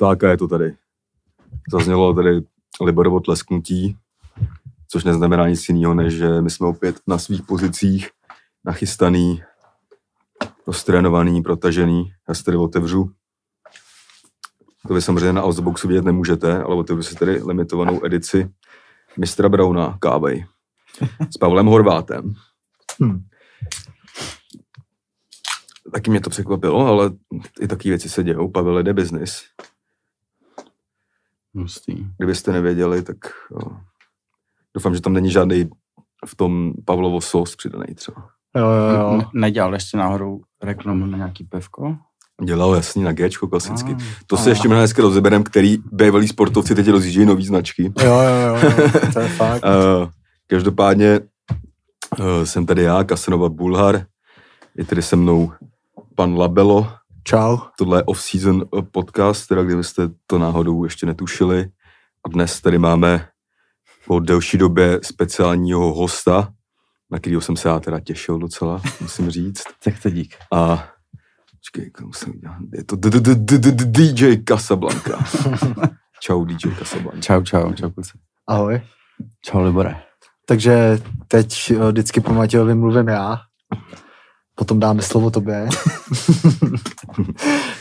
Tak a je to tady. Zaznělo tady Liborovo tlesknutí, což neznamená nic jiného, než že my jsme opět na svých pozicích nachystaný, roztrénovaný, protažený. Já se tady otevřu. To vy samozřejmě na Outboxu vidět nemůžete, ale otevřu si tady limitovanou edici mistra Brauna kávej s Pavlem Horvátem. Taky mě to překvapilo, ale i taky věci se dějou. Pavel jede business. Kdybyste nevěděli, tak doufám, že tam není žádný v tom Pavlovo sos přidaný třeba. Jo. Nedělal ještě náhodou reklamu na nějaký pivko? Dělal, jasně, na Géčko klasicky. To se ještě možná dneska rozeberem, který bývalí sportovci teď rozjíždějí nový značky. Jo, to je fakt. Každopádně jsem tady já, Kasanova Bulhar. Je tady se mnou pan Labelo. Čau. Tohle je off-season podcast, teda kdybyste to náhodou ještě netušili. A dnes tady máme po delší době speciálního hosta, na kterého jsem se já teda těšil docela, musím říct. Tak to dík. A počkej, je to DJ Casablanca. Čau DJ Casablanca. Čau kluci. Ahoj. Čau Libore. Takže teď vždycky po Matějovi mluvím já. Potom dáme slovo tobě.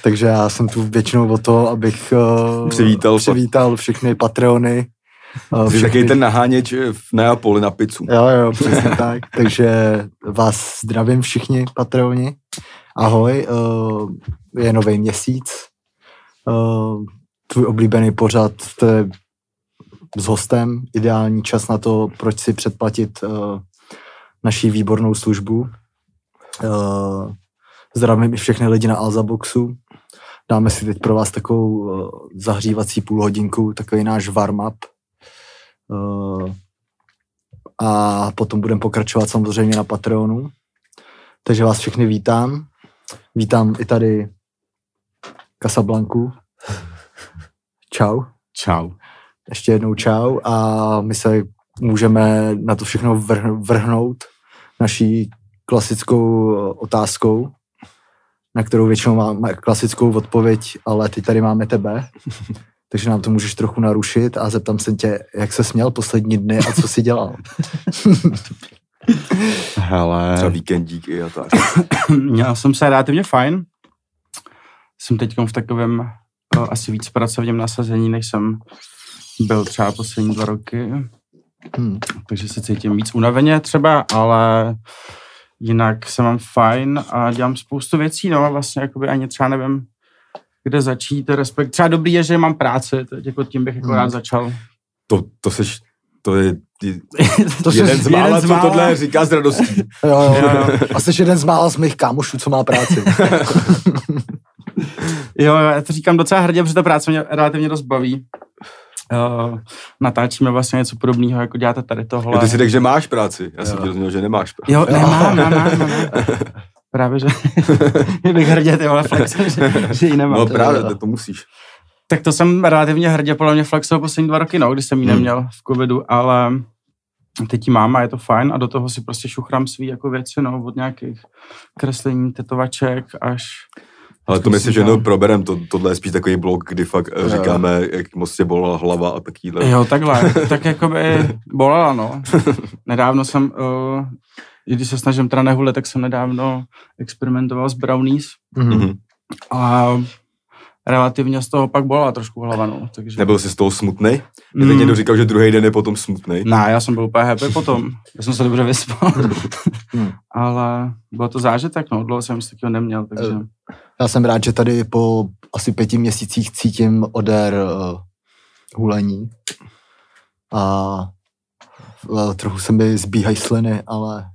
Takže já jsem tu většinou o to, abych přivítal všechny Patreony. Jsi takový ten naháněč v Neapoli na pizzu. Jo, přesně tak. Takže vás zdravím všichni Patreoni. Ahoj, je nový měsíc. Tvůj oblíbený pořad s hostem. Ideální čas na to, proč si předplatit naší výbornou službu. Zdravím i všechny lidi na Alzaboxu. Dáme si teď pro vás takovou zahřívací půlhodinku, takový náš warm-up. A potom budeme pokračovat samozřejmě na Patreonu. Takže vás všechny vítám. Vítám i tady Casablanku. Čau. Ještě jednou čau a my se můžeme na to všechno vrhnout naší klasickou otázkou, na kterou většinou máme klasickou odpověď, ale teď tady máme tebe, takže nám to můžeš trochu narušit a zeptám se tě, jak ses měl poslední dny a co jsi dělal. Hele. Třeba víkendíky a tak. Měl jsem se relativně fajn. Jsem teď v takovém asi víc pracovním nasazení, než jsem byl třeba poslední 2 roky. Takže se cítím víc unaveně třeba, ale jinak se mám fajn a dělám spoustu věcí, no a vlastně jakoby ani třeba nevím, kde začít, respekt. Třeba dobrý je, že mám práci, teď jako tím bych jako rád začal. To jsi jeden z mála, co tohle říká s radostí. Jo. A jsi jeden z mála z mých kámošů, co má práci. Jo, já to říkám docela hrdě, protože ta práce mě relativně dost baví. Natáčíme vlastně něco podobného, jako děláte tady tohle. Jo, ty si řekl, že máš práci. Já jsem ti rozuměl, že nemáš práci. Jo, nemám. Právě, že bych hrdě tyhle flexil, že ji nemám. No právě, to musíš. Tak to jsem relativně hrdě podle mě flexil poslední 2 roky, no, když jsem ji neměl v covidu, ale teď ji mám a je to fajn a do toho si prostě šuchrám svý jako věci, no, od nějakých kreslení, tetovaček až... Ale to myslím, že jenom proberem, tohle je spíš takový blok, kdy fakt říkáme, jak moc tě bolala hlava a takhle. Jo, takhle, tak jakoby bolala, no. Nedávno jsem, když se snažím teda nehulit, tak jsem nedávno experimentoval s brownies. Mm-hmm. A relativně z toho pak bolala trošku hlava, no. Takže... Nebyl jsi z toho smutnej? Teď někdo říkal, že druhý den je potom smutnej. Ne, já jsem byl úplně happy potom. Já jsem se dobře vyspal. Ale bylo to zážitek, no. Dlouho jsem si taky neměl, takže... Já jsem rád, že tady po asi 5 měsících cítím odér hulení a trochu se mi zbíhají sliny, ale...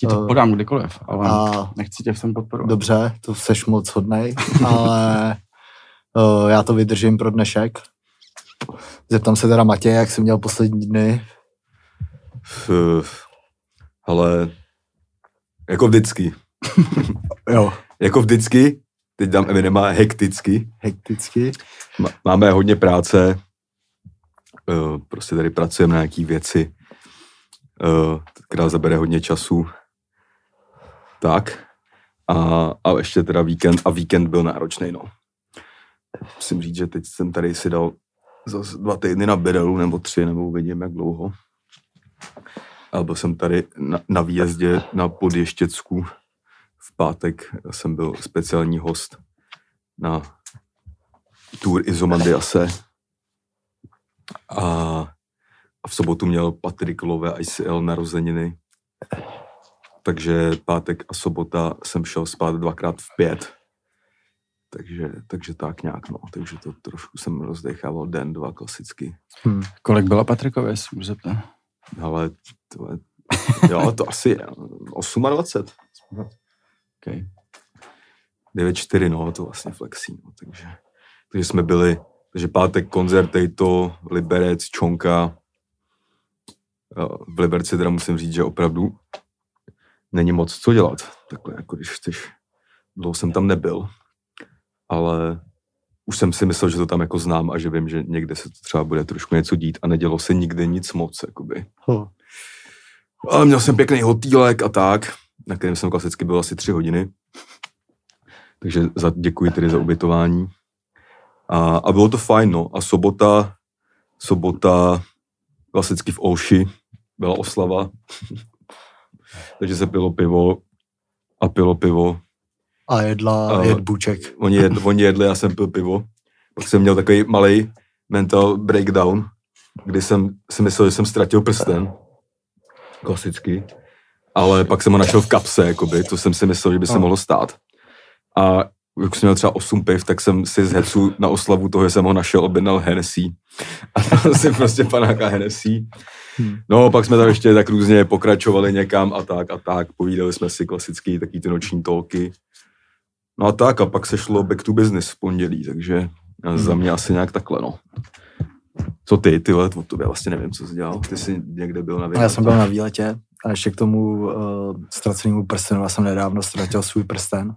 Ti to podám kdykoliv, ale nechci tě v tom podporovat. Dobře, to seš moc hodnej, ale já to vydržím pro dnešek. Zeptám se teda Matěje, jak jsi měl poslední dny. Ale jako vždycky. Jo. Jako vždycky, teď dám evidema hekticky. Máme hodně práce, prostě tady pracujeme na nějaký věci, která zabere hodně času. Tak. A ještě teda víkend byl náročný, no. musím říct, že teď jsem tady si dal zase 2 týdny na bedelu, nebo 3, nebo uvidím, jak dlouho. Ale byl jsem tady na výjezdě na Podještěcku v pátek. Já jsem byl speciální host na tour Izomandiase. A v sobotu měl Patrik Love ICL narozeniny. Takže pátek a sobota jsem šel spát 2x v 5. Takže tak nějak, no. Takže to trošku jsem rozdechával den, 2 klasicky. Kolik bylo Patrikové, jestli už zeptám? Ale to asi 28. 9-4, no, to vlastně flexí, no. Takže jsme byli, takže pátek koncert tejto, Liberec, Čonka. V Liberci teda musím říct, že opravdu není moc co dělat. Takhle, jako když chceš, dlouho jsem tam nebyl, ale už jsem si myslel, že to tam jako znám a že vím, že někde se to třeba bude trošku něco dít a nedělo se nikde nic moc, jakoby. Ale měl jsem pěkný hotýlek a tak, na kterém jsem klasicky byl asi 3 hodiny. Takže děkuji tedy za ubytování. A bylo to fajn, no. A sobota klasicky v Ouši byla oslava. Takže se pilo pivo. A jedl buček. Oni jedli, já jsem pil pivo. Pak jsem měl takový malej mental breakdown, kdy jsem si myslel, že jsem ztratil prsten. Klasicky. Ale pak jsem ho našel v kapse, jakoby, co jsem si myslel, že by se mohlo stát. A jak jsem měl třeba 8 piv, tak jsem si z hecu na oslavu toho, že jsem ho našel, objednal Hennessy. A tam jsem prostě panáka Hennessy. No, pak jsme tam ještě tak různě pokračovali někam a tak. Povídali jsme si klasicky taky ty noční talky. No a tak, a pak se šlo back to business v pondělí, takže za mě asi nějak takhle, no. Co ty let, od tobě vlastně nevím, co jsi dělal. Ty jsi někde byl na výletě. Já jsem byl na výletě a ještě k tomu ztracenému prstenu, já jsem nedávno ztratil svůj prsten.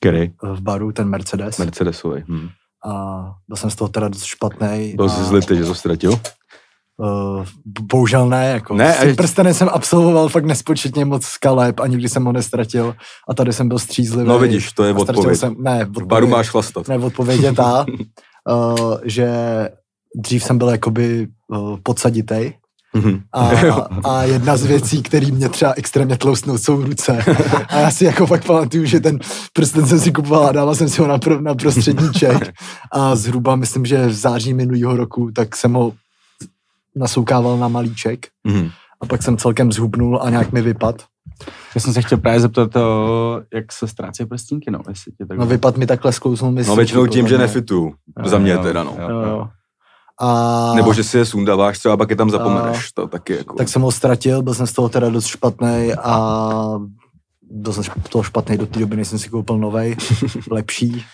Který? V baru, ten Mercedes. Mercedesový. A byl jsem z toho teda dost špatnej. Byl jsi zlitý, že to ztratil? Bohužel ne, jako ne, prsteny jsem absolvoval fakt nespočetně moc skaleb a nikdy jsem ho nestratil a tady jsem byl střízlivý. No vidíš, to je odpověď. V baru máš chlastat. Ne, odpověď je ta, že dřív jsem byl jakoby podsaditej a jedna z věcí, který mě třeba extrémně tloustnou, jsou ruce. A já si jako fakt pamatuju, že ten prsten jsem si kupoval a dával jsem si ho na prostředníček a zhruba myslím, že v září minulýho roku, tak jsem ho nasoukával na malíček a pak jsem celkem zhubnul a nějak mi vypad. Já jsem se chtěl právě zeptat, jak se ztrácí prstínky, no. No vypad mi takhle sklouznul. No většinou tím, že nefituju. Za mě teda, no. Jo. A... Nebo že si je sundáváš třeba, pak je tam zapomeneš. To taky jako... Tak jsem ho ztratil, byl jsem z toho teda dost špatnej a byl jsem toho špatnej do té doby, než jsem si koupil novej, lepší.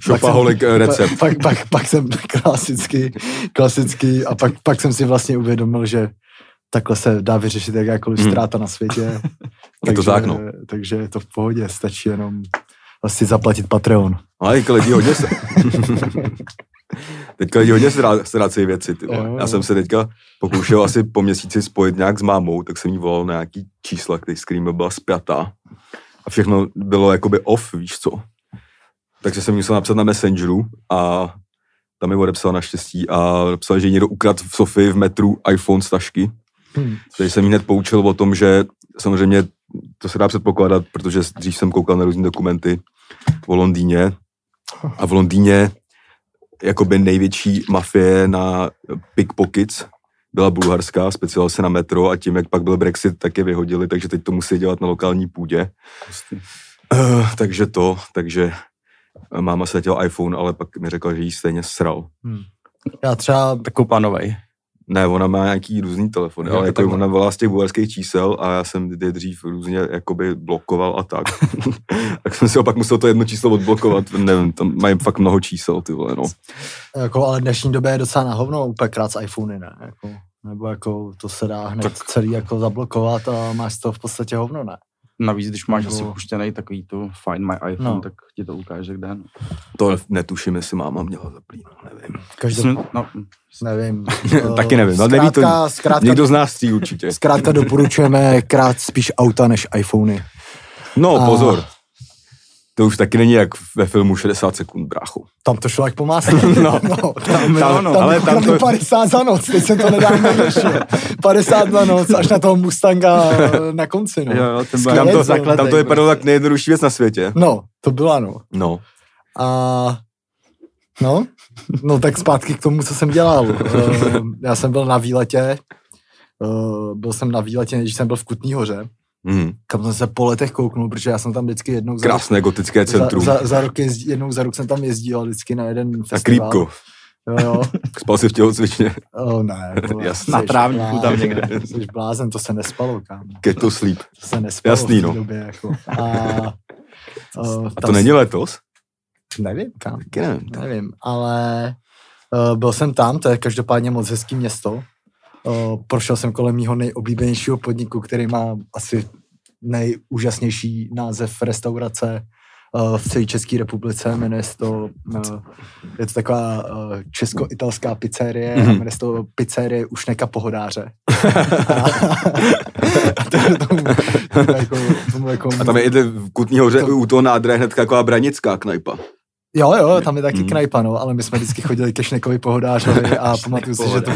Šopaholik recept. Pak jsem klasický a pak jsem si vlastně uvědomil, že takhle se dá vyřešit jakákoliv ztráta na světě. Takže je to v pohodě, stačí jenom vlastně zaplatit Patreon. Ale i lidi hodně se... Teďka lidi hodně ztrácejí věci. Já jsem se teďka pokoušel asi po měsíci spojit nějak s mámou, tak jsem jí volal na nějaký čísla, který s kterými byla spjatá. A všechno bylo jakoby off, víš co. Takže jsem musel napsat na Messengeru a tam mi odepsala naštěstí a napsala, že někdo ukradl v Sofii v metru iPhone z tašky. Takže jsem jí hned poučil o tom, že samozřejmě to se dá předpokládat, protože dřív jsem koukal na různé dokumenty o Londýně a v Londýně jakoby největší mafie na pickpockets byla bulharská, specializovala se na metro a tím, jak pak byl Brexit, tak je vyhodili, takže teď to musí dělat na lokální půdě. Takže máma se dělala iPhone, ale pak mi řekla, že jí stejně sral. Já třeba takovou panovej. Ne, ona má nějaký různý telefon, ale jako ona volá z těch bulharských čísel a já jsem je dřív různě jakoby blokoval a tak. Tak jsem si opak musel to jedno číslo odblokovat, nevím, tam mají fakt mnoho čísel, ty vole, no. Jako, ale v dnešní době je docela na hovno úplně krát z iPhony, ne? Jako, nebo jako to se dá hned tak celý jako zablokovat a máš to v podstatě hovno, ne? Navíc, když máš asi puštěnej takový tu Find My iPhone, tak ti to ukáže kde. No. To netuším, jestli máma měla zaplý, nevím. Nevím. Taky nevím, ale neví to někdo z nás tří určitě. Zkrátka doporučujeme krát spíš auta než iPhony. No, pozor. To už taky není jak ve filmu 60 sekund, brácho. Tam to šlo jak po másle. Tam to 50 za noc, teď jsem to nedávno řešil. 50 za noc, až na toho Mustanga na konci, no. Tam to vypadalo tak nejjednodušší věc na světě. No, to byla, no. No. A... No, tak zpátky k tomu, co jsem dělal. Já jsem byl na výletě, než jsem byl v Kutní Hoře. Kam jsem se po letech kouknul, protože já jsem tam vždycky jednou za krásné rok, gotické centrum. Jednou za rok jsem tam jezdil vždycky na jeden festival. A Krýpko. Jo. Spal jsi v tělocvičně? Ne. Na trávníku tam někde. Jsi blázen, to se nespalo, kámo. Get to sleep. To se nespalo. Jasný, v té době, jako. A to není letos? Nevím, kámo. Nevím, ale byl jsem tam, to je každopádně moc hezký město. Prošel jsem kolem mýho nejoblíbenějšího podniku, který má asi nejúžasnější název restaurace v celé České republice. Jmenuje se to, je to taková česko-italská pizzerie, jmenuje se to pizzerie Ušneka Pohodáře. A tam je v Kutní Hoře u toho nádra hned taková branická knajpa. Jo, tam je taky knajpa, no, ale my jsme vždycky chodili ke Šnekovi Pohodářovi a pamatuju si, že to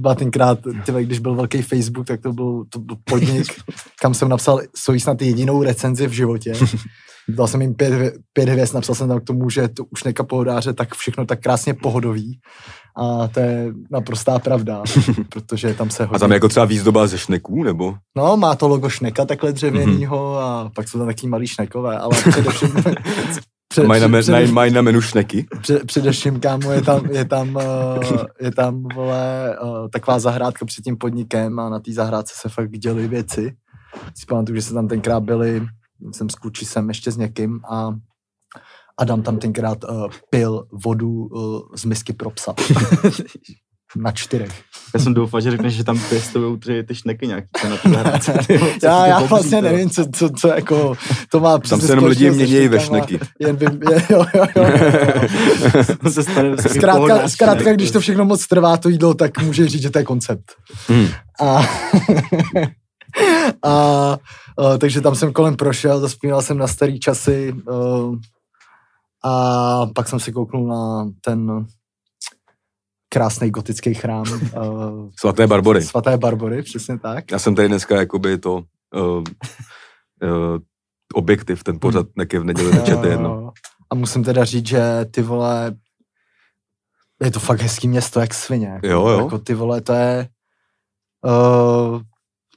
byla tenkrát, když byl velký Facebook, tak to byl podnik, kam jsem napsal svoji snad jedinou recenzi v životě. Dal jsem jim 5 hvězd, napsal jsem tam k tomu, že to už neka Pohodáře, tak všechno tak krásně pohodový. A to je naprostá pravda, protože tam se hodí. A tam je jako třeba výzdoba ze šneků, nebo? No, má to logo šneka takhle dřevěnýho a pak jsou tam taky malý šnekové, ale především... Mají na menu šneky? Především, kámo, je tam vole, taková zahrádka před tím podnikem a na té zahrádce se fakt děly věci. Si pamatuju, že se tam tenkrát byli, jsem s Kučisem ještě s někým a Adam tam tenkrát pil vodu z misky pro psa. Na 4. Já jsem doufal, že řekneš, že tam pěstují ty šneky nějaký. Já vlastně nevím, co jako to má... Tam se jenom lidi měnějí ve šneky. Zkrátka, když to všechno moc trvá, to jídlo, tak může říct, že to je koncept. Takže tam jsem kolem prošel, zaspomínal jsem na starý časy a pak jsem se kouknul na ten... krásný gotický chrám. Svaté Barbory. Svaté Barbory, přesně tak. Já jsem tady dneska jakoby to objektiv, ten pořad taky v neděli nečete jedno. A musím teda říct, že ty vole, je to fakt hezký město, jak svině. Jo. Jako ty vole, to je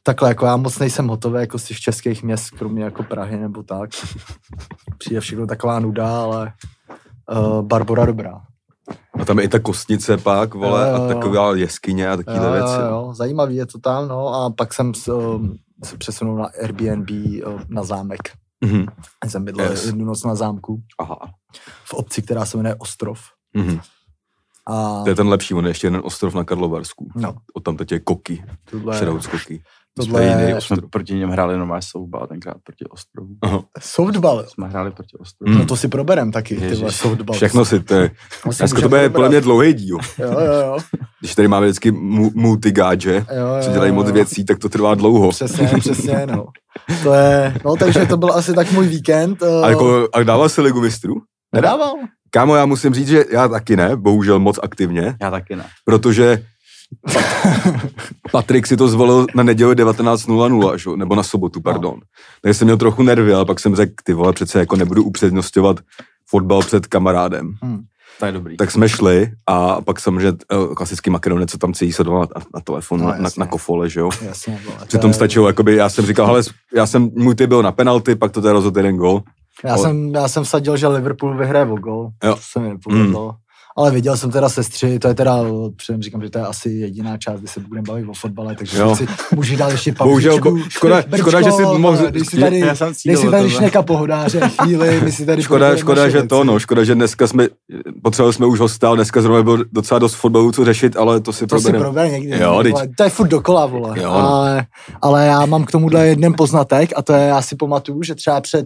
takhle, jako já moc nejsem hotový jako z těch českých měst, kromě jako Prahy nebo tak. Přijde všechno taková nuda, ale Barbora dobrá. A tam je i ta kostnice pak, vole, jo. A taková jeskyně a takovýhle věci. Jo. Zajímavý je to tam, no, a pak jsem se přesunul na Airbnb na zámek. Jsem bydlel jednu noc na zámku. Aha. V obci, která se jmenuje Ostrov. A... To je ten lepší, on je ještě jeden ostrov na Karlovarsku. No. Od tam teď je Koky, Šerouc Koky. Jsme proti něm hráli normálně softball, tenkrát proti Ostrohu. Softball? Jsme hráli proti Ostrohu. No to si proberem taky, tyhle softball. Všechno si to je. Dneska to bude podle mě dlouhý díl. Jo. Když tady máme vždycky multigáče, co dělají moc věcí, tak to trvá dlouho. Přesně, no. To je, no takže to byl asi tak můj víkend. A dával si Ligu mistrů? Nedával. Kámo, já musím říct, že já taky ne, bohužel moc aktivně. Já taky ne. Protože... Patrik si to zvolil na neděli 19:00, nebo na sobotu, pardon. Takže jsem měl trochu nervy, ale pak jsem řekl, ty vole, přece jako nebudu upřednostňovat fotbal před kamarádem. To je dobrý. Tak jsme šli a pak samozřejmě klasický makarony, co tam chtějí sledovat na telefonu, na kofole, že jo? Jasně. Přitom stačilo, jakoby, já jsem říkal, hele, můj ty byl na penalty, pak to teda rozhodl jeden gol. Já jsem vsadil, že Liverpool vyhraje o gol, to se mi nepovedlo. Ale viděl jsem teda sestři, to je teda, předem říkám, že to je asi jediná část, kdy se budeme bavit o fotbale, takže si můžu dát ještě pauzičku. Škoda, že si mohl... Dej si tady Šneka Pohodáře chvíli, my si tady... Škoda, že dneska potřebovali jsme už hosta, ale dneska zrovna bylo docela dost fotbalů, co řešit, ale to si probereme. To si probereme někdy. To je furt dokola, vole. Ale já mám k tomuhle jeden poznatek a to je, já si pamatuju, že třeba před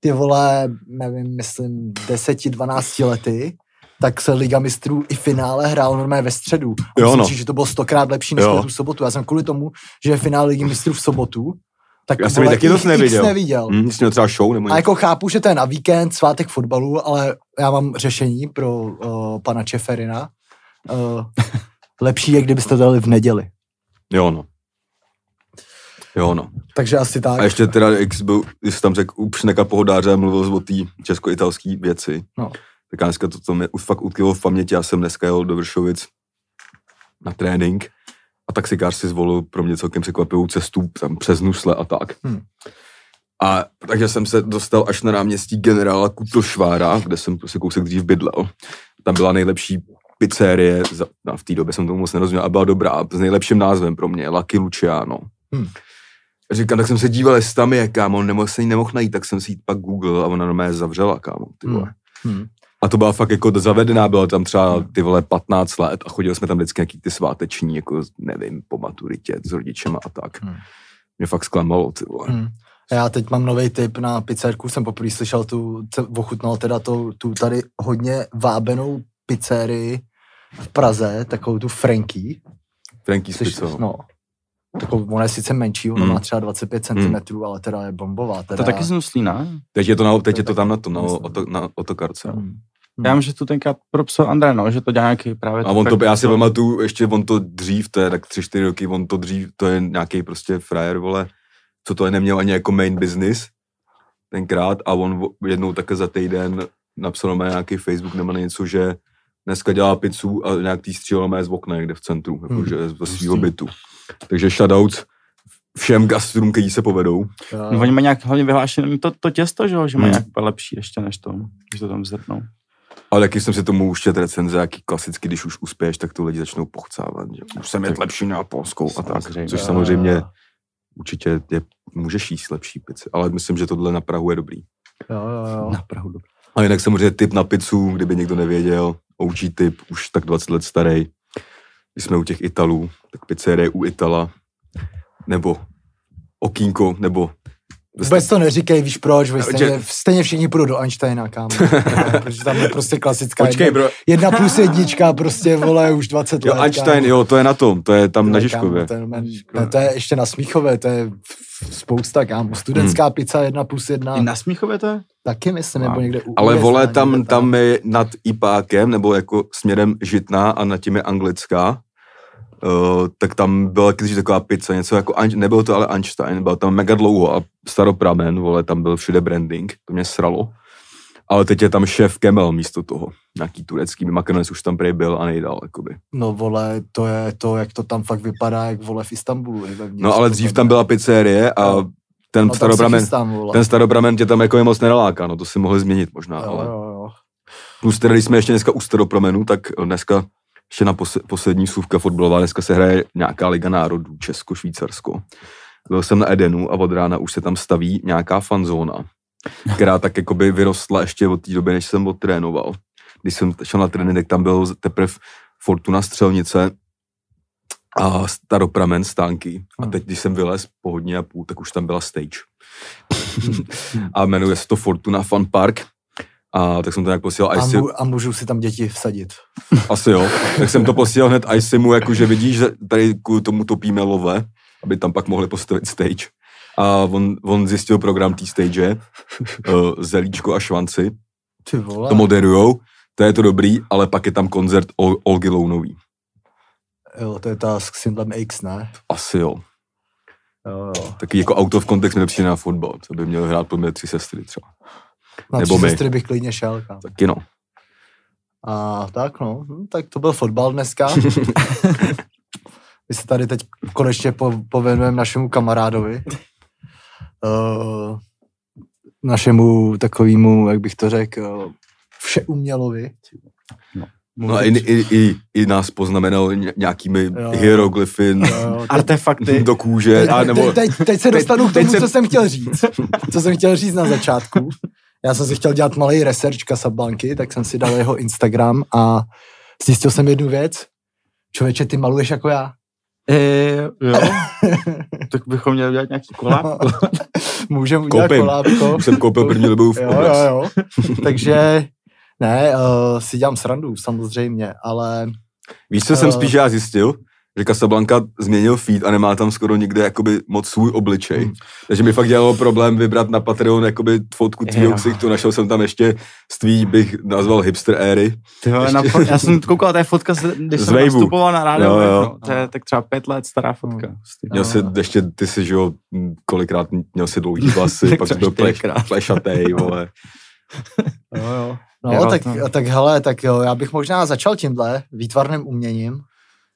ty vole, nevím, myslím 10-12 lety, tak se Liga mistrů i finále hrál normálně ve středu. A myslím si, že to bylo 100krát lepší než tu sobotu. Já jsem kvůli tomu, že je finále Ligy mistrů v sobotu, Tak já jsem taky dost neviděl. Jsi měl třeba show nebo něco. A jako chápu, že to je na víkend, svátek fotbalu, ale já mám řešení pro pana Čeferina. Lepší je, kdybyste dali v neděli. Jo no. Takže asi tak. A ještě teda, když tam řekl u Pšneka Pohodáře a mluvil o té česko-italské věci, no. Tak já dneska to mě fakt utkylo v paměti. Já jsem dneska jel do Vršovic na trénink a taxikář si zvolil pro mě celkem překvapivou cestu tam přes Nusle a tak. A takže jsem se dostal až na náměstí generála Kutlšvára, kde jsem prostě kousek dřív bydlel. Tam byla nejlepší pizzerie, v té době jsem tomu moc nerozuměl, a byla dobrá, s nejlepším názvem pro mě, Lucky Luciano. Říkám, tak jsem se díval, jestli tam je, kámo, nemohl se jí najít, tak jsem si ji pak googlil a ona normálně zavřela, kámo, ty vole. A to byla fakt jako zavedená, byla tam třeba ty vole 15 let a chodili jsme tam vždycky nějaký ty sváteční, jako nevím, po maturitě s rodičema a tak. Mě fakt zklamalo, ty vole. Já teď mám novej tip na pizzerku, jsem poprvé slyšel ochutnal teda tu tady hodně vábenou pizzerii v Praze, takovou tu Frenkie. Frenkie s pizzou. No. Takovou, ona je sice menší, ona má třeba 25 cm, ale teda je bombová. Teda... To taky z Nuslína. Teď je to tam na tom, na Otokarce. Já vím, že tu tenkrát propsal André, no, že to dělá nějaký právě... A on to, já si pamatuju, ještě on to dřív, to je tak 3-4 roky, on to dřív, to je nějaký prostě frajer, vole, co to je neměl ani jako main business tenkrát a on jednou také za týden napsal na nějaký Facebook nebo na něco, že dneska dělá pizzu a nějak tý střílel mé z okna někde v centru, jakože do svýho bytu. Takže shoutouts všem gastrům, kteří se povedou. No, oni mají nějak hlavně vyhlášené to těsto, že mají nějak lepší ještě než to, když to tam zrtnou. Ale taky jsem si tomu uštět recenze, jaký klasicky, když už uspěješ, tak tu lidi začnou pochcávat. Že? Už jsem jet lepší na polskou a tak, což samozřejmě určitě můžeš jíst lepší pizzy, ale myslím, že tohle na Prahu je dobrý. Jo. Na Prahu dobrý. A jinak samozřejmě tip na pizzu, kdyby někdo nevěděl, OG tip, už tak 20 let starý. Když jsme u těch Italů, tak pizzerie u Itala, nebo okýnko, nebo... Vůbec to neříkej, víš proč, stejně všichni půjdu do Einsteina, kámo. Protože tam je prostě klasická 1+1, prostě, vole, už 20 let. Jo, Einstein, kámo. Jo, to je na tom, to je tam na Žižkově. To je ještě na Smíchově, to je spousta, kámo. Studentská pizza 1+1. I na Smíchově to je? Taky myslím, nebo někde u... Ale vole, tam je nad Ipákem, nebo jako směrem Žitná a nad tím je anglická. Tak tam byla když taková pizza, něco jako, nebyl to ale Einstein, byl tam mega dlouho a Staropramen, vole, tam byl všude branding, to mě sralo. Ale teď je tam šéf Kemel místo toho, nějaký turecký, Makedonec už tam prej byl a nejdál, jakoby. No vole, to je to, jak to tam fakt vypadá, jak vole v Istanbulu. No ale dřív tam byla pizzerie a ten Staropramen tě tam jako je moc nenaláká, no to si mohli změnit možná, ale... Jo. Plus teda, když jsme ještě dneska u Staropramenu, tak dneska ještě na poslední sůvka fotbalová, dneska se hraje nějaká Liga národů, Česko, Švýcarsko. Byl jsem na Edenu a od rána už se tam staví nějaká fanzóna, která tak jakoby vyrostla ještě od té doby, než jsem odtrénoval. Když jsem šel na trénink, tam byl teprve Fortuna Střelnice a Staropramen stánky. A teď, když jsem vylez po hodně a půl, tak už tam byla stage. A jmenuje se to Fortuna Fan Park. A tak jsem to nějak posílal ICL. A můžu si tam děti vsadit. Asi jo. Tak jsem to posílal hned ICLu, jakože vidíš, že tady k tomu topíme love, aby tam pak mohli postavit stage. A on zjistil program té stage, Zelíčko a Švanci. Ty vole. To moderujou, to je to dobrý, ale pak je tam koncert Olgy Lounový. Jo, to je ta s Syndrom X, ne? Asi jo. Taky jako out of context mi přijde na fotbal, co by měl hrát pro mě 3 sestry třeba. Na 3 sestry bych klidně šel. Kam. Taky no. A tak no, tak to byl fotbal dneska. My se tady teď konečně pověnujeme našemu kamarádovi. Našemu takovému, jak bych to řekl, všeumělovi. No a i nás poznamenal nějakými hieroglyfy, artefakty do kůže. Teď se dostanu k tomu, co jsem chtěl říct. Co jsem chtěl říct na začátku. Já jsem si chtěl dělat malý research Casablanky, tak jsem si dal jeho Instagram a zjistil jsem jednu věc. Člověče, ty maluješ jako já. Jo. Tak bychom měli dělat nějaký kolábko. Můžeme udělat kolábko. Už jsem koupil první dobou v obraz. Jo. Takže ne, si dělám srandu samozřejmě, ale... Víš, co jsem spíš já zjistil? že Casablanca změnil feed a nemá tam skoro nikde jakoby moc svůj obličej. Takže mi fakt dělalo problém vybrat na Patreon jakoby fotku tvýho ksichtu. Našel jsem tam ještě z tvý, bych nazval hipster éry. Tyhle, já jsem koukal, ta je fotka, když jsem nastupoval na rádiu. No. To je tak třeba 5 let stará fotka. Měl si ještě, ty si, že jo, kolikrát měl si dlouhý vlasy, pak byl plešatej, vole. No, tak hele, tak jo, já bych možná začal tímhle výtvarným uměním.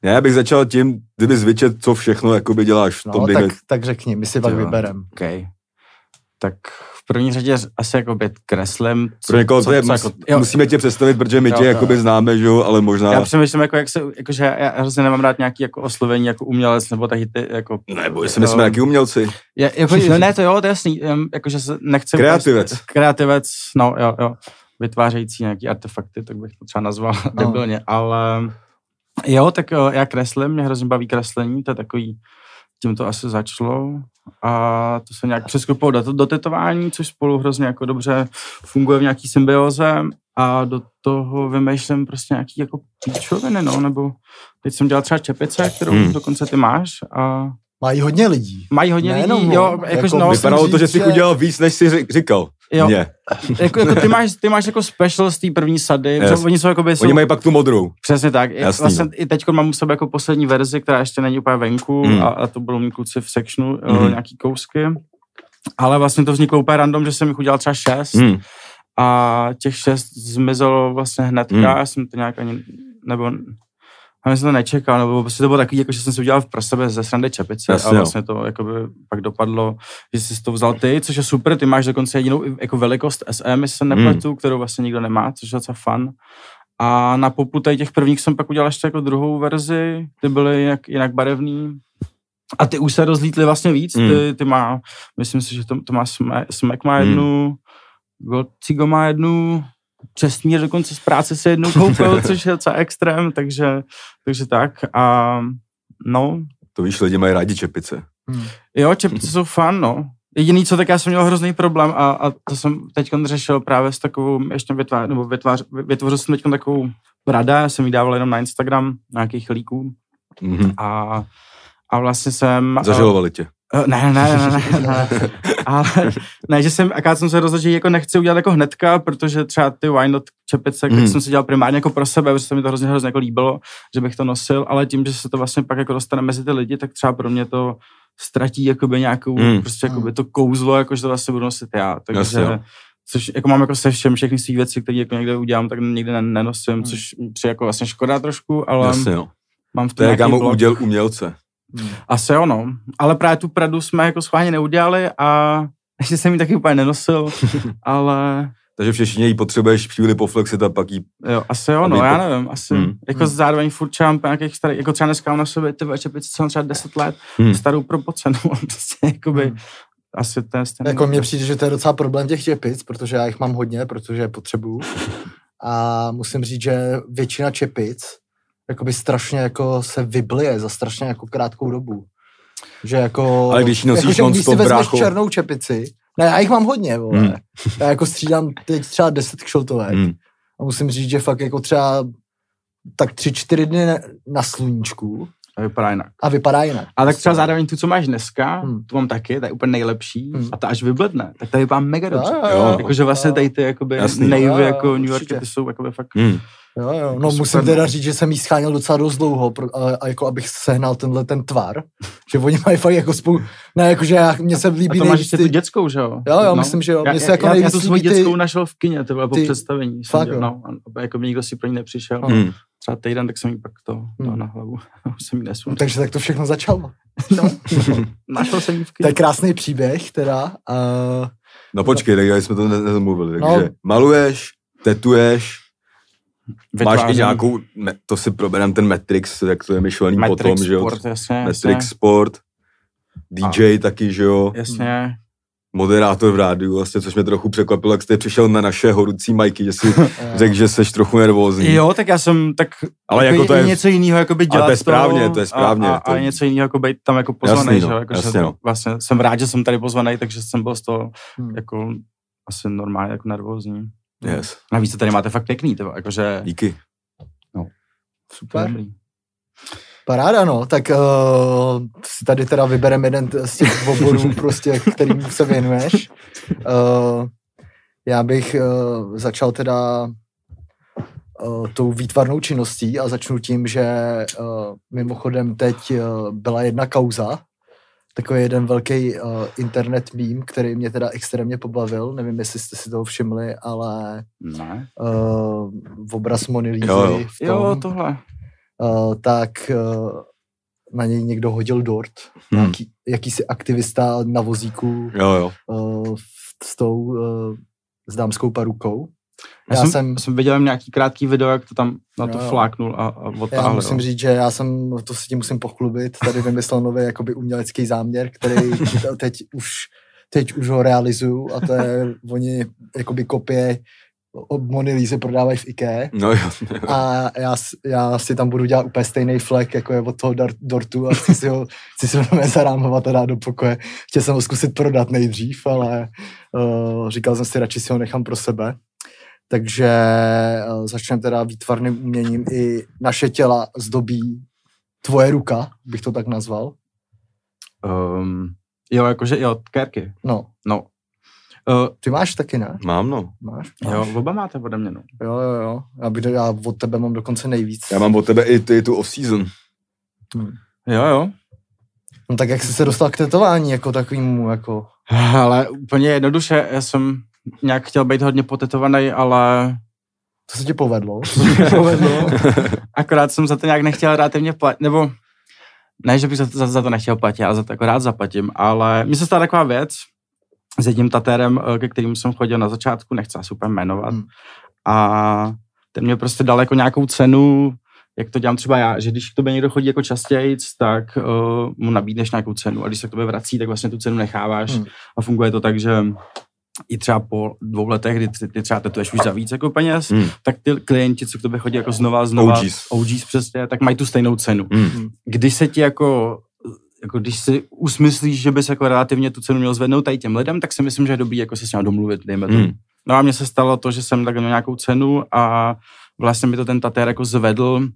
Já bych začal tím, kdyby zvyčet, co všechno jakoby děláš. No, tak řekni, my si pak vybereme. Okay. Tak v první řadě asi jakoby kreslím. Pro někoho to je, musíme tě představit, protože my tě jakoby známe, že jo, ale možná... Já přemýšlím, že já hrozně nemám rád nějaký jako oslovení jako umělec, nebo taky ty jako... Nebo jestli my jsme nějaký umělci. To je jasný, jakože se nechci... Kreativec, no jo. Vytvářející nějaký artefakty, tak bych to třeba nazval debilně, ale... Jo, tak já kreslím, mě hrozně baví kreslení, to je takový, tím to asi začalo a to se nějak přeskupilo do tetování, což spolu hrozně jako dobře funguje v nějaký symbioze a do toho vymýšlím prostě nějaký jako píčoviny, no, nebo teď jsem dělal třeba čepice, kterou dokonce ty máš a... Mají hodně lidí, jo, jakože no... Vypadalo to, že jsi udělal víc, než jsi říkal. Jo, jako ty máš jako special z té první sady, yes. Oni mají pak tu modrou. Přesně tak, jasný. Vlastně i teďko mám u sebe jako poslední verzi, která ještě není úplně venku a to budou mít kluci v sectionu, nějaký kousky, ale vlastně to vzniklo úplně random, že jsem jich udělal třeba 6 a těch 6 zmizelo vlastně hnedka, já jsem to nějak ani, nebo... A jsem to nečekal, nebo prostě to bylo takový, jako, že jsem si udělal pro sebe ze srandy čepice. Jasně, a vlastně to jakoby pak dopadlo, že jsi to vzal ty, což je super, ty máš dokonce jedinou jako velikost SM, jestli se nepletu, kterou vlastně nikdo nemá, což je docela fun. A na poputej těch prvních jsem pak udělal ještě jako druhou verzi, ty byly jinak barevný. A ty už se rozlítly vlastně víc, ty má, myslím si, že to má Smek má jednu, Golcigo má jednu, Čestmír dokonce z práce se jednou koupil, což je docela extrém, takže tak a no. To víš, lidi mají rádi čepice. Jo, čepice jsou fun, no. Jediný co, tak já jsem měl hrozný problém a to jsem teď řešil právě s takovou, ještě vytvořil jsem teď takovou rada, já jsem ji dával jenom na Instagram, nějakých líků a vlastně jsem... Zažalovali tě. Ne. Ale jsem se rozhodl, že jako nechci udělat jako hnedka, protože třeba ty why not čepice, tak jsem si dělal primárně jako pro sebe, protože se mi to hrozně jako líbilo, že bych to nosil, ale tím, že se to vlastně pak jako dostane mezi ty lidi, tak třeba pro mě to ztratí jakoby nějakou, prostě jakoby to kouzlo, jakože to vlastně budu nosit já, takže... Yes, což jako mám jako se všem všechny svých věcí, které jako někde udělám, tak někdy nenosím, což při jako vlastně škoda trošku, ale yes, mám v tom nějaký blok. Uděl umělce. Asi ono, ale právě tu pradu jsme jako schválně neudělali a ještě jsem ji taky úplně nenosil, ale... Takže v češtině ji potřebuješ chvíli poflexit a pak ji... Jo, asi ono, já nevím, asi jako zároveň furt čám nějakých starých, jako třeba dneska mám na sobě ty čepice, co mám třeba 10 let, starou propocenou, prostě jakoby... Asi to je stejný. Jako mně přijde, že to je docela problém těch čepic, protože já jich mám hodně, protože je potřebuju a musím říct, že většina čepic jakoby strašně jako se vyblije za strašně jako krátkou dobu. Že jako... Ale když nosíš jako, když si vezmeš černou čepici, ne, já jich mám hodně, vole. Já jako střídám teď třeba 10 kšeltovek. A musím říct, že fakt jako třeba tak 3-4 dny na sluníčku. A vypadá jinak. A tak třeba zároveň tu, co máš dneska, tu mám taky, ta je úplně nejlepší a ta až vybledne, tak ta vypadá mega dobře. Jakože vlastně tady ty jakoby nejvy jako New York, ty jsou jakoby fakt... Jo. No musím teda říct, že jsem jí scháněl docela dost dlouho, a jako abych sehnal tenhle ten tvar, že oni mají fakt jako spolu, ne, jakože mě se líbí... A to máš ještě tu dětskou, že jo? Jo, myslím, že jo. Já tu svoji dětskou našel v kině, to bylo po představení. Fakt jo. No, jako by nikdo si pro ní nepřišel. Třeba týden, tak jsem jí pak to na hlavu jsem jí nesundal. Takže tak to všechno začalo. Našel jsem jí v kině. To je krásný příběh teda. No počkej, tak jsme to nezamluvili. Takže maluješ, tetuješ. Vytváření. Máš i nějakou, to si proberám ten Matrix, jak to je myšlený Matrix potom, že jo? Matrix Sport, DJ taky, že jo? Jasně. Moderátor v rádiu vlastně, což mě trochu překvapilo, jak jste přišel na naše horucí majky, že si řekl, že seš trochu nervózní. Jo, tak já jsem tak... Ale jako to je něco jiného jakoby dělat. Ale to je správně. A něco jiného jako být tam jako pozvaný, jasný, že jo? Jako, jasně, vlastně jsem rád, že jsem tady pozvaný, takže jsem byl z toho jako asi normálně jako nervózní. Yes. Navíc to tady máte fakt pěkný, jakože... Díky. No, super. Paráda, no. Tak tady teda vybereme jeden z těch oborů, prostě, kterým se věnuješ. Já bych začal teda tou výtvarnou činností a začnu tím, že mimochodem teď byla jedna kauza, takový jeden velký internet meme, který mě teda extrémně pobavil. Nevím, jestli jste si toho všimli, ale ne. Obraz Mony Lízy v tom. Jo, tohle. Tak na něj někdo hodil dort. Jakýsi aktivista na vozíku s dámskou parukou. Já jsem viděl nějaký krátký video, jak to tam na to fláknul a odtáhl. Já musím říct, že já jsem, to si tím musím pochlubit, tady vymyslel nový jakoby umělecký záměr, který teď už ho realizuju, a to je, oni jakoby kopie od Mony Lízy prodávají v IKEA. A já si tam budu dělat úplně stejný flek, jako je od toho dortu, a chci si ho nezarámovat a dát do pokoje. Chtěl jsem ho zkusit prodat nejdřív, ale říkal jsem si, radši si ho nechám pro sebe. Takže začneme teda výtvarným uměním. I naše těla zdobí tvoje ruka, bych to tak nazval. Kérky. No. Ty máš taky, ne? Mám, no. Máš? Jo, oba máte ode mě, no. Jo. Já od tebe mám dokonce nejvíc. Já mám od tebe i tu off-season. Jo. No tak jak jsi se dostal k tetování, jako takovýmu, jako... Ale úplně jednoduše, já jsem... Nějak chtěl být hodně potetovaný, ale... To se ti povedlo. Akorát jsem za to nějak nechtěl relativně platit, nebo... Ne, že bych za to nechtěl platit, ale za to akorát zaplatím, ale... Mně se stala taková věc s jedním tatérem, ke kterému jsem chodil na začátku, nechci asi úplně jmenovat. A ten mě prostě dal jako nějakou cenu, jak to dělám třeba já, že když k tobě někdo chodí jako častějc, tak mu nabídneš nějakou cenu, a když se k tobě vrací, tak vlastně tu cenu necháváš a funguje to tak, že... i třeba po 2 letech, kdy ty třeba tetuješ už za víc jako peněz, tak ty klienti, co k tobě chodí jako znova, OGs přesně, tak mají tu stejnou cenu. Když se ti jako když si usmyslíš, že bys jako relativně tu cenu měl zvednout tady těm lidem, tak si myslím, že je dobrý jako se s ním domluvit, dejme to. No a mně se stalo to, že jsem tak na nějakou cenu a vlastně mi to ten tatér jako zvedl,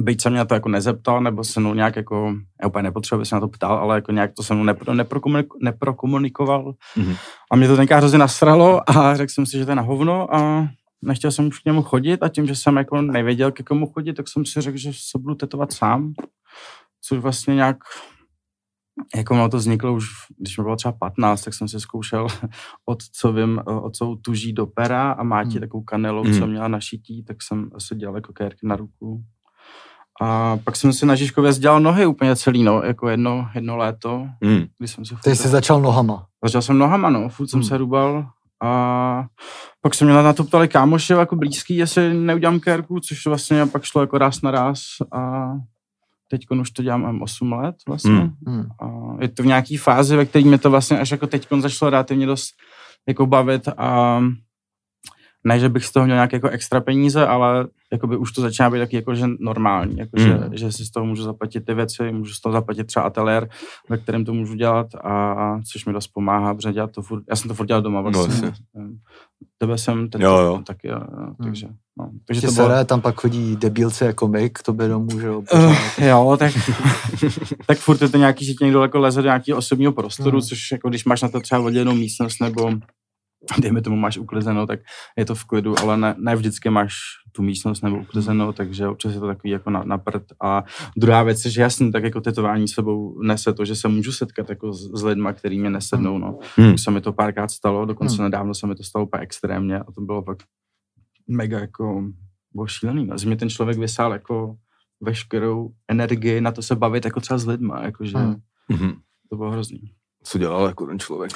byť se mě na to jako nezeptal, nebo se mnou nějak jako, já úplně nepotřebuji, aby se na to ptal, ale jako nějak to se mnou neprokomunikoval. A mě to tenkrát hrozně nasralo a řekl jsem si, že to je na hovno a nechtěl jsem už k němu chodit, a tím, že jsem jako nevěděl, k komu chodit, tak jsem si řekl, že se budu tetovat sám, což vlastně nějak, jako ono to vzniklo už, když mi bylo třeba 15, tak jsem si zkoušel otcovou tuží do pera a máti takovou kanelou, co měla našití, tak jsem se dělal jako kérky na ruku. A pak jsem si na Žižkově dělal nohy úplně celý, no, jako jedno léto. Když jsem se furt... Ty jsi začal nohama. Začal jsem nohama, no, furt jsem se rubal. A pak se mě na to ptali kámoši, jako blízký, jestli neudělám kérku, což vlastně pak šlo jako ráz na ráz. A teď už to dělám 8 let vlastně. A je to v nějaký fázi, ve které mě to vlastně až jako teď začalo relativně dost jako bavit a... Ne, že bych z toho měl nějaké jako extra peníze, ale jakoby už to začíná být taky jakože normální, jakože, že si z toho můžu zaplatit ty věci, můžu z toho zaplatit třeba ateliér, ve kterém to můžu dělat, a což mi dost pomáhá, protože dělat to furt, já jsem to furt dělal doma vlastně. Tebe jsem ten taky, takže... No, takže to bylo... tam pak chodí debilci jako my k tobě domů, že jo? Tak furt je to nějaký, že někdo jako leze do nějakého osobního prostoru, což jako když máš na to třeba oddělenou místnost nebo... dejme tomu, máš uklizenou, tak je to v klidu, ale ne vždycky máš tu místnost nebo uklizenou, takže občas je to takový jako na prd. A druhá věc je, že jasně, tak jako tetování sebou nese to, že se můžu setkat jako s lidma, který mě nesednou, no. Už se mi to párkrát stalo, dokonce nedávno se mi to stalo úplně extrémně a to bylo pak mega jako šílený. No. Mě ten člověk vysál jako veškerou energii na to se bavit jako třeba s lidma, jakože to bylo hrozný. Co dělal jako ten člověk?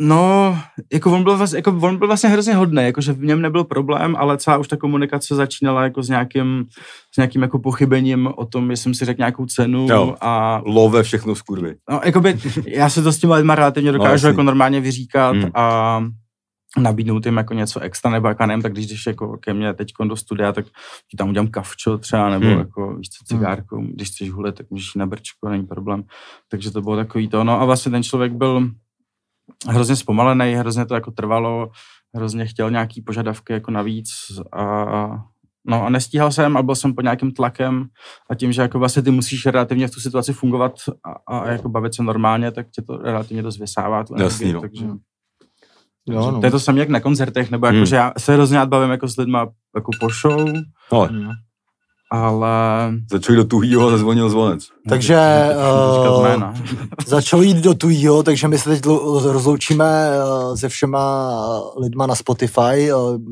No, jako on byl vlastně hrozně hodný, jakože v něm nebyl problém, ale celá už ta komunikace začínala jako s nějakým jako pochybením o tom, jestli jsem si řekl nějakou cenu a... Love všechno z kurvy. No, jakoby, já se to s těma lidma relativně dokážu jako normálně vyříkat a nabídnout jim jako něco extra, nebo jak nevím, tak když jdeš jako ke mně teď do studia, tak ti tam udělám kavčo třeba, nebo jako víš co, cigárku, když chceš hulit, tak můžeš jít na brčko, není problém. Takže to bylo takový to, no a vlastně ten člověk byl hrozně zpomalený, hrozně to jako trvalo, hrozně chtěl nějaký požadavky jako navíc a No a nestíhal jsem a byl jsem pod nějakým tlakem a tím, že jako vlastně ty musíš relativně v tu situaci fungovat a jako bavit se normálně, tak tě to relativně dost vysává. Jasný, no. Takže, jo, no. To je to samé jak na koncertech, nebo jako, že já se hrozně bavím jako s lidma jako po show. No. Ale... Začal jít do tuhýho a zazvonil zvonec. Takže začal jít do tuhýho, takže my se teď rozloučíme se všema lidma na Spotify.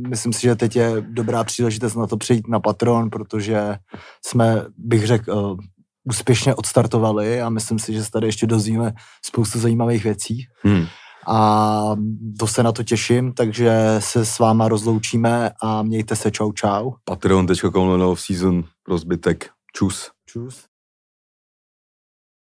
Myslím si, že teď je dobrá příležitost na to přejít na Patreon, protože jsme, bych řekl, úspěšně odstartovali a myslím si, že se tady ještě dozvíme spoustu zajímavých věcí. A to se na to těším, takže se s váma rozloučíme a mějte se, čau. Patreon.com/offseason, rozbytek, čus.